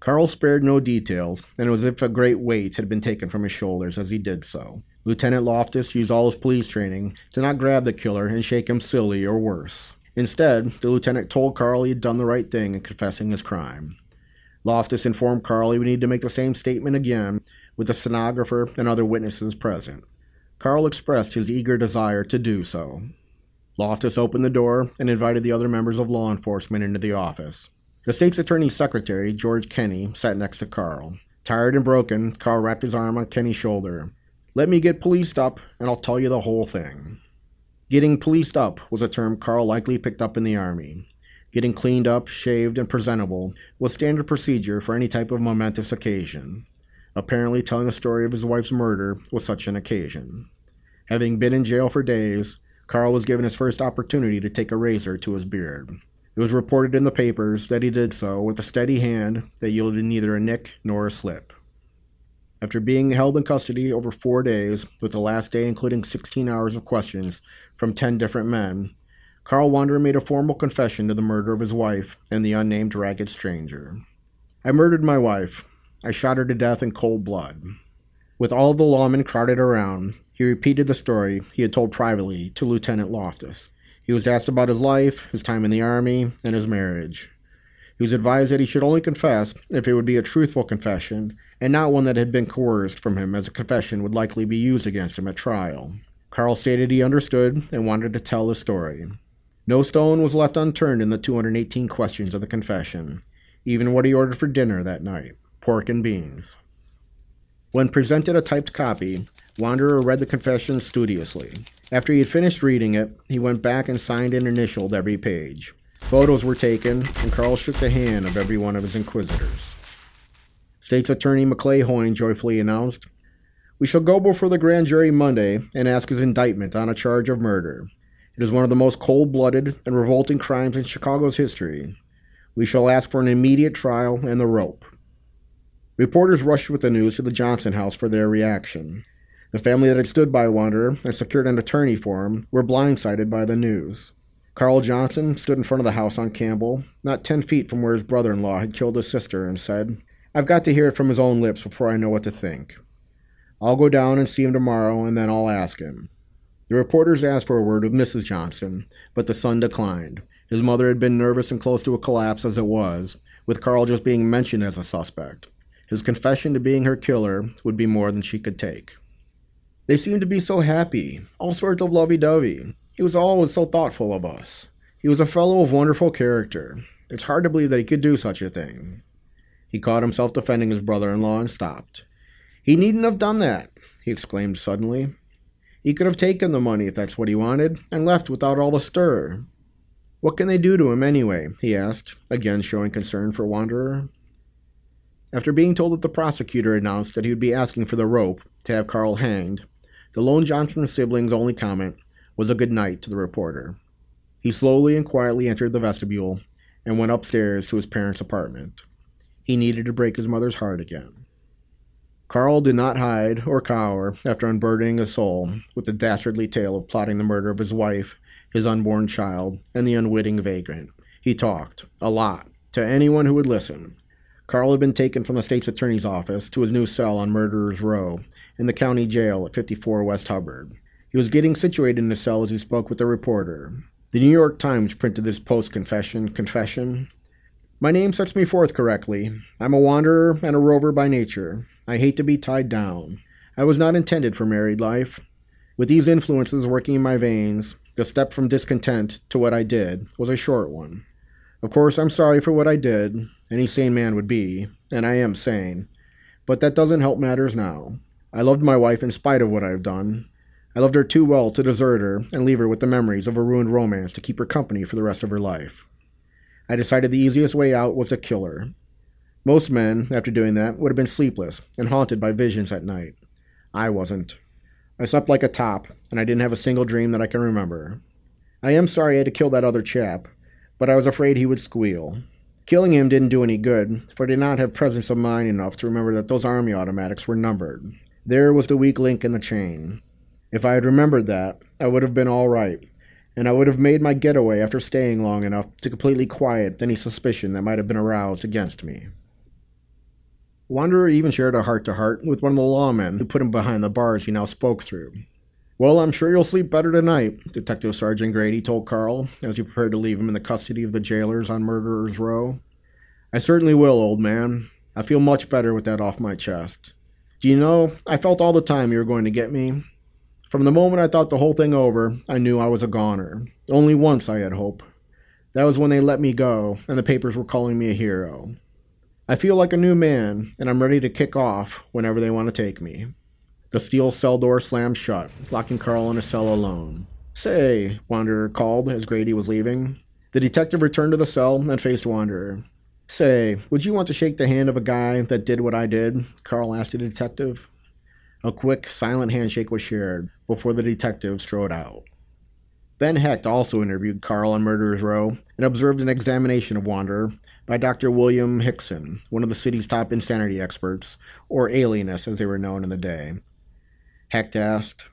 Carl spared no details, and it was as if a great weight had been taken from his shoulders as he did so. Lieutenant Loftus used all his police training to not grab the killer and shake him silly or worse. Instead, the lieutenant told Carl he had done the right thing in confessing his crime. Loftus informed Carl he would need to make the same statement again with the stenographer and other witnesses present. Carl expressed his eager desire to do so. Loftus opened the door and invited the other members of law enforcement into the office. The state's attorney's secretary, George Kenney, sat next to Carl. Tired and broken, Carl wrapped his arm on Kenney's shoulder. Let me get policed up, and I'll tell you the whole thing. Getting policed up was a term Carl likely picked up in the Army. Getting cleaned up, shaved, and presentable was standard procedure for any type of momentous occasion. Apparently telling the story of his wife's murder was such an occasion. Having been in jail for days, Carl was given his first opportunity to take a razor to his beard. It was reported in the papers that he did so with a steady hand that yielded neither a nick nor a slip. After being held in custody over four days, with the last day including sixteen hours of questions from ten different men, Carl Wanderer made a formal confession to the murder of his wife and the unnamed ragged stranger. I murdered my wife. I shot her to death in cold blood. With all the lawmen crowded around, he repeated the story he had told privately to Lieutenant Loftus. He was asked about his life, his time in the Army, and his marriage. He was advised that he should only confess if it would be a truthful confession, and not one that had been coerced from him, as a confession would likely be used against him at trial. Carl stated he understood and wanted to tell his story. No stone was left unturned in the two hundred eighteen questions of the confession, even what he ordered for dinner that night, pork and beans. When presented a typed copy, Wanderer read the confession studiously. After he had finished reading it, he went back and signed and initialed every page. Photos were taken, and Carl shook the hand of every one of his inquisitors. State's Attorney McClay Hoyne joyfully announced, "We shall go before the grand jury Monday and ask his indictment on a charge of murder. It is one of the most cold-blooded and revolting crimes in Chicago's history. We shall ask for an immediate trial and the rope." Reporters rushed with the news to the Johnson house for their reaction. The family that had stood by Wanderer and secured an attorney for him were blindsided by the news. Carl Johnson stood in front of the house on Campbell, not ten feet from where his brother-in-law had killed his sister, and said, "I've got to hear it from his own lips before I know what to think. I'll go down and see him tomorrow, and then I'll ask him." The reporters asked for a word with Missus Johnson, but the son declined. His mother had been nervous and close to a collapse as it was, with Carl just being mentioned as a suspect. His confession to being her killer would be more than she could take. They seemed to be so happy, all sorts of lovey-dovey. He was always so thoughtful of us. He was a fellow of wonderful character. It's hard to believe that he could do such a thing. He caught himself defending his brother-in-law and stopped. "He needn't have done that," he exclaimed suddenly. "He could have taken the money if that's what he wanted, and left without all the stir." "What can they do to him anyway?" he asked, again showing concern for Wanderer. After being told that the prosecutor announced that he would be asking for the rope to have Carl hanged, the lone Johnson sibling's only comment was a good night to the reporter. He slowly and quietly entered the vestibule and went upstairs to his parents' apartment. He needed to break his mother's heart again. Carl did not hide or cower after unburdening his soul with the dastardly tale of plotting the murder of his wife, his unborn child, and the unwitting vagrant. He talked, a lot, to anyone who would listen. Carl had been taken from the state's attorney's office to his new cell on Murderers Row in the county jail at fifty-four West Hubbard. He was getting situated in his cell as he spoke with a reporter. The New York Times printed this post-confession confession. My name sets me forth correctly. I'm a wanderer and a rover by nature. I hate to be tied down. I was not intended for married life. With these influences working in my veins, the step from discontent to what I did was a short one. Of course, I'm sorry for what I did. Any sane man would be, and I am sane. But that doesn't help matters now. I loved my wife in spite of what I've done. I loved her too well to desert her and leave her with the memories of a ruined romance to keep her company for the rest of her life. I decided the easiest way out was to kill her. Most men, after doing that, would have been sleepless and haunted by visions at night. I wasn't. I slept like a top, and I didn't have a single dream that I can remember. I am sorry I had to kill that other chap, but I was afraid he would squeal. Killing him didn't do any good, for I did not have presence of mind enough to remember that those army automatics were numbered. There was the weak link in the chain. If I had remembered that, I would have been all right, and I would have made my getaway after staying long enough to completely quiet any suspicion that might have been aroused against me. Wanderer even shared a heart-to-heart with one of the lawmen who put him behind the bars he now spoke through. Well, I'm sure you'll sleep better tonight, Detective Sergeant Grady told Carl as he prepared to leave him in the custody of the jailers on Murderer's Row. I certainly will, old man. I feel much better with that off my chest. Do you know, I felt all the time you were going to get me. From the moment I thought the whole thing over, I knew I was a goner. Only once I had hope. That was when they let me go, and the papers were calling me a hero. I feel like a new man, and I'm ready to kick off whenever they want to take me. The steel cell door slammed shut, locking Carl in a cell alone. Say, Wanderer called as Grady was leaving. The detective returned to the cell and faced Wanderer. Say, would you want to shake the hand of a guy that did what I did? Carl asked the detective. A quick, silent handshake was shared before the detective strode out. Ben Hecht also interviewed Carl on Murderers Row and observed an examination of Wanderer by Doctor William Hickson, one of the city's top insanity experts, or alienists as they were known in the day. Hecht asked,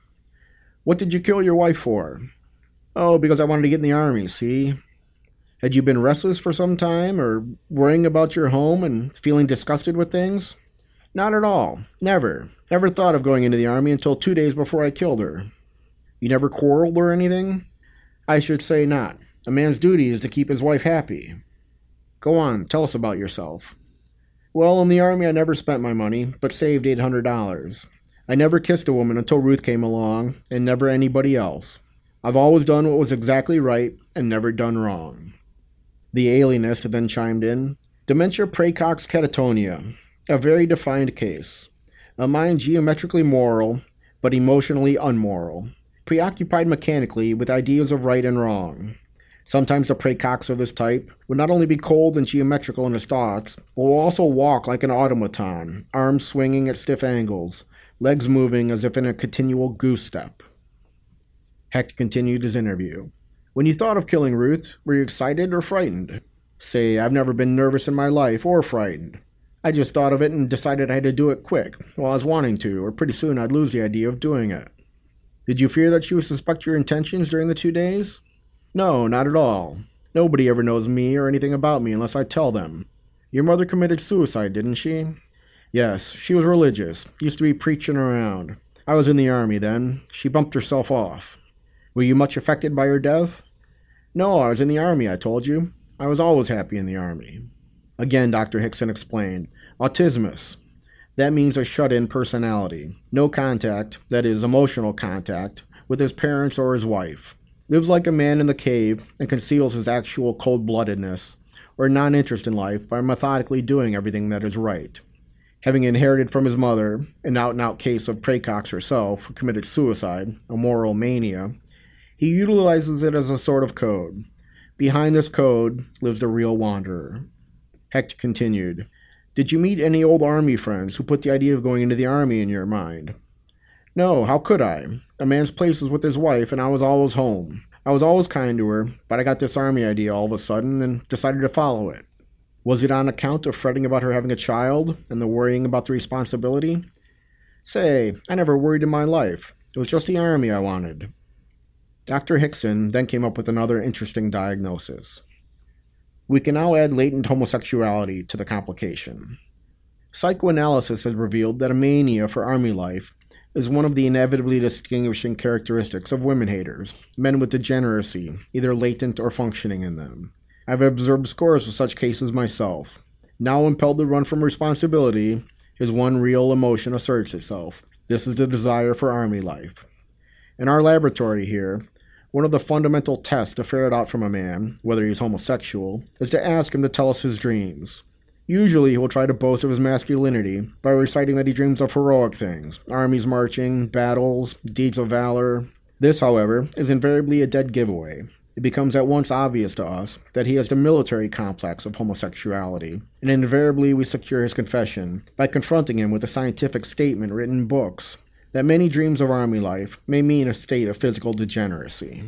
What did you kill your wife for? Oh, because I wanted to get in the army, see? Had you been restless for some time or worrying about your home and feeling disgusted with things? Not at all. Never. Never thought of going into the army until two days before I killed her. You never quarreled or anything? I should say not. A man's duty is to keep his wife happy. Go on, tell us about yourself. Well, in the army I never spent my money, but saved eight hundred dollars. I never kissed a woman until Ruth came along, and never anybody else. I've always done what was exactly right, and never done wrong. The alienist then chimed in. Dementia praecox catatonia. A very defined case. A mind geometrically moral, but emotionally unmoral. Preoccupied mechanically with ideas of right and wrong. Sometimes the praecox of this type would not only be cold and geometrical in his thoughts, but would also walk like an automaton, arms swinging at stiff angles, legs moving as if in a continual goose step. Hecht continued his interview. When you thought of killing Ruth, were you excited or frightened? Say, I've never been nervous in my life or frightened. I just thought of it and decided I had to do it quick, while I was wanting to, or pretty soon I'd lose the idea of doing it. Did you fear that she would suspect your intentions during the two days? No, not at all. Nobody ever knows me or anything about me unless I tell them. Your mother committed suicide, didn't she? Yes, she was religious, used to be preaching around. I was in the army then. She bumped herself off. Were you much affected by her death? No, I was in the army, I told you. I was always happy in the army. Again, Doctor Hickson explained, autismus. That means a shut-in personality. No contact, that is, emotional contact, with his parents or his wife. Lives like a man in the cave and conceals his actual cold-bloodedness or non-interest in life by methodically doing everything that is right. Having inherited from his mother an out-and-out case of praecox herself, who committed suicide, a moral mania, he utilizes it as a sort of code. Behind this code lives the real wanderer. Hecht continued, Did you meet any old army friends who put the idea of going into the army in your mind? No, how could I? A man's place was with his wife, and I was always home. I was always kind to her, but I got this army idea all of a sudden and decided to follow it. Was it on account of fretting about her having a child and the worrying about the responsibility? Say, I never worried in my life. It was just the army I wanted. Doctor Hickson then came up with another interesting diagnosis. We can now add latent homosexuality to the complication. Psychoanalysis has revealed that a mania for army life is one of the inevitably distinguishing characteristics of women-haters, men with degeneracy, either latent or functioning in them. I've observed scores of such cases myself. Now impelled to run from responsibility, his one real emotion asserts itself. This is the desire for army life. In our laboratory here, one of the fundamental tests to ferret out from a man, whether he's homosexual, is to ask him to tell us his dreams. Usually he will try to boast of his masculinity by reciting that he dreams of heroic things, armies marching, battles, deeds of valor. This, however, is invariably a dead giveaway. It becomes at once obvious to us that he has the military complex of homosexuality, and invariably we secure his confession by confronting him with a scientific statement written in books that many dreams of army life may mean a state of physical degeneracy.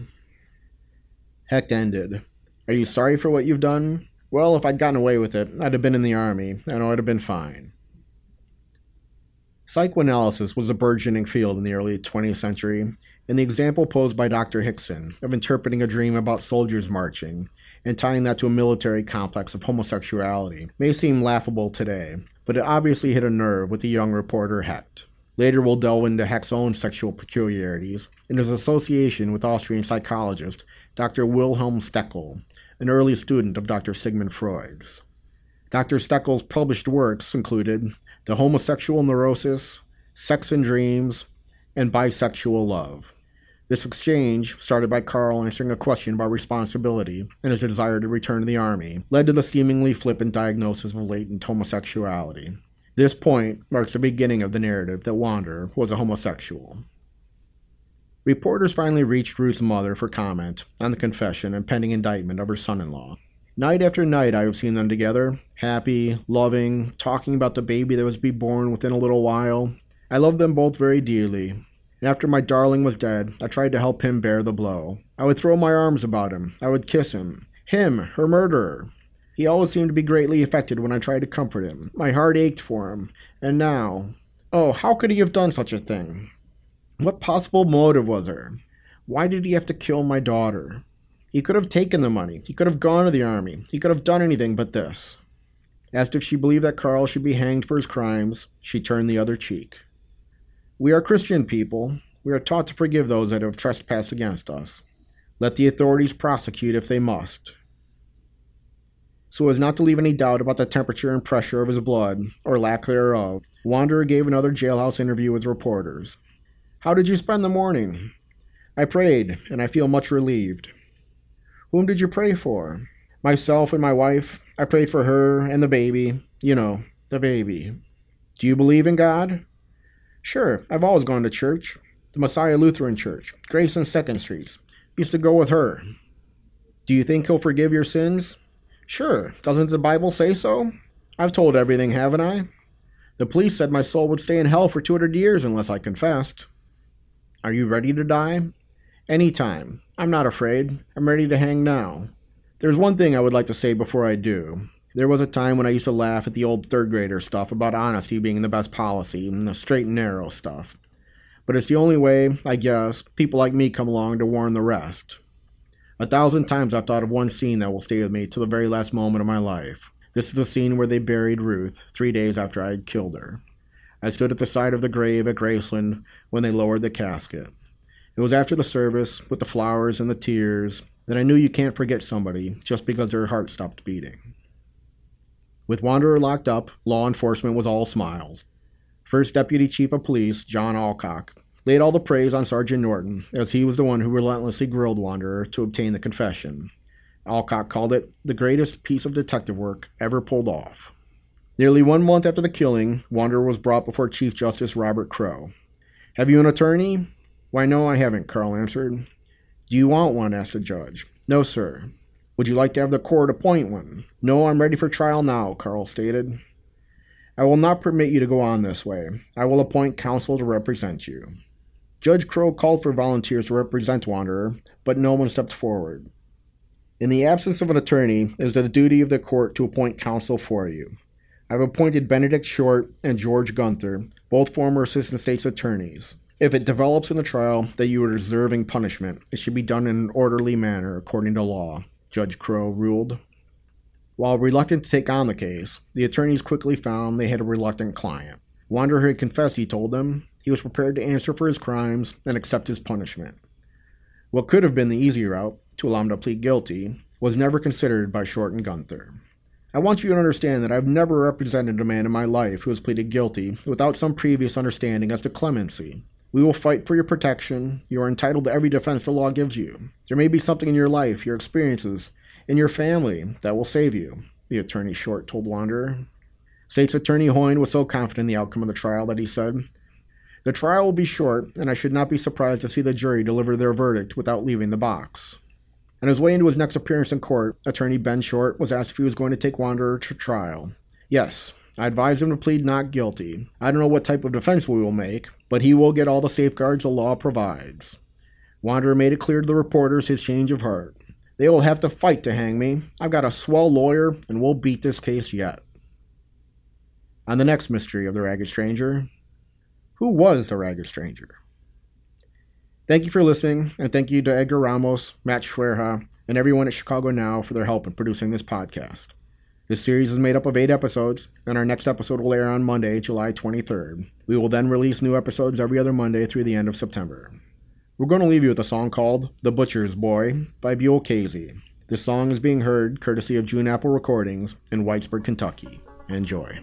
Hecht ended. Are you sorry for what you've done? Well, if I'd gotten away with it, I'd have been in the army, and I'd have been fine. Psychoanalysis was a burgeoning field in the early twentieth century, and the example posed by Doctor Hickson of interpreting a dream about soldiers marching and tying that to a military complex of homosexuality may seem laughable today, but it obviously hit a nerve with the young reporter Hecht. Later we'll delve into Hecht's own sexual peculiarities and his association with Austrian psychologist Doctor Wilhelm Stekel, an early student of Doctor Sigmund Freud's. Doctor Stekel's published works included The Homosexual Neurosis, Sex and Dreams, and Bisexual Love. This exchange, started by Carl answering a question about responsibility and his desire to return to the army, led to the seemingly flippant diagnosis of latent homosexuality. This point marks the beginning of the narrative that Wanderer was a homosexual. Reporters finally reached Ruth's mother for comment on the confession and pending indictment of her son-in-law. Night after night I have seen them together, happy, loving, talking about the baby that was to be born within a little while. I loved them both very dearly, and after my darling was dead, I tried to help him bear the blow. I would throw my arms about him. I would kiss him. Him, her murderer. He always seemed to be greatly affected when I tried to comfort him. My heart ached for him. And now, oh, how could he have done such a thing? What possible motive was there? Why did he have to kill my daughter? He could have taken the money. He could have gone to the army. He could have done anything but this. Asked if she believed that Carl should be hanged for his crimes, she turned the other cheek. We are Christian people. We are taught to forgive those that have trespassed against us. Let the authorities prosecute if they must. So as not to leave any doubt about the temperature and pressure of his blood, or lack thereof, Wanderer gave another jailhouse interview with reporters. How did you spend the morning? I prayed, and I feel much relieved. Whom did you pray for? Myself and my wife. I prayed for her and the baby. You know, the baby. Do you believe in God? Sure, I've always gone to church. The Messiah Lutheran Church, Grace and Second Streets. Used to go with her. Do you think he'll forgive your sins? Sure, doesn't the Bible say so? I've told everything, haven't I? The police said my soul would stay in hell for two hundred years unless I confessed. Are you ready to die? Any time. I'm not afraid. I'm ready to hang now. There's one thing I would like to say before I do. There was a time when I used to laugh at the old third-grader stuff about honesty being the best policy and the straight and narrow stuff. But it's the only way, I guess, people like me come along to warn the rest. A thousand times I've thought of one scene that will stay with me to the very last moment of my life. This is the scene where they buried Ruth three days after I had killed her. I stood at the side of the grave at Graceland when they lowered the casket. It was after the service, with the flowers and the tears, that I knew you can't forget somebody just because their heart stopped beating. With Wanderer locked up, law enforcement was all smiles. First Deputy Chief of Police, John Alcock, laid all the praise on Sergeant Norton, as he was the one who relentlessly grilled Wanderer to obtain the confession. Alcock called it the greatest piece of detective work ever pulled off. Nearly one month after the killing, Wanderer was brought before Chief Justice Robert Crow. Have you an attorney? Why, no, I haven't, Carl answered. Do you want one? Asked the judge. No, sir. Would you like to have the court appoint one? No, I'm ready for trial now, Carl stated. I will not permit you to go on this way. I will appoint counsel to represent you. Judge Crow called for volunteers to represent Wanderer, but no one stepped forward. In the absence of an attorney, it is the duty of the court to appoint counsel for you. I've appointed Benedict Short and George Gunther, both former assistant state's attorneys. If it develops in the trial that you are deserving punishment, it should be done in an orderly manner according to law, Judge Crow ruled. While reluctant to take on the case, the attorneys quickly found they had a reluctant client. Wanderer had confessed, he told them, he was prepared to answer for his crimes and accept his punishment. What could have been the easy route, to allow him to plead guilty, was never considered by Short and Gunther. I want you to understand that I've never represented a man in my life who has pleaded guilty without some previous understanding as to clemency. We will fight for your protection. You are entitled to every defense the law gives you. There may be something in your life, your experiences, and your family that will save you, the attorney Short told Wanderer. State's Attorney Hoyne was so confident in the outcome of the trial that he said, "The trial will be short, and I should not be surprised to see the jury deliver their verdict without leaving the box." On his way into his next appearance in court, Attorney Ben Short was asked if he was going to take Wanderer to trial. "Yes, I advise him to plead not guilty. I don't know what type of defense we will make, but he will get all the safeguards the law provides." Wanderer made it clear to the reporters his change of heart. "They will have to fight to hang me. I've got a swell lawyer, and we'll beat this case yet." On the next mystery of the Ragged Stranger, who was the Ragged Stranger? Thank you for listening, and thank you to Edgar Ramos, Matt Schwerha, and everyone at Chicago Now for their help in producing this podcast. This series is made up of eight episodes, and our next episode will air on Monday, July twenty-third. We will then release new episodes every other Monday through the end of September. We're going to leave you with a song called "The Butcher's Boy" by Buell Casey. This song is being heard courtesy of June Apple Recordings in Whitesburg, Kentucky. Enjoy.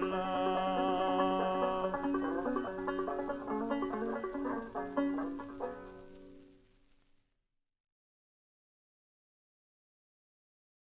Love.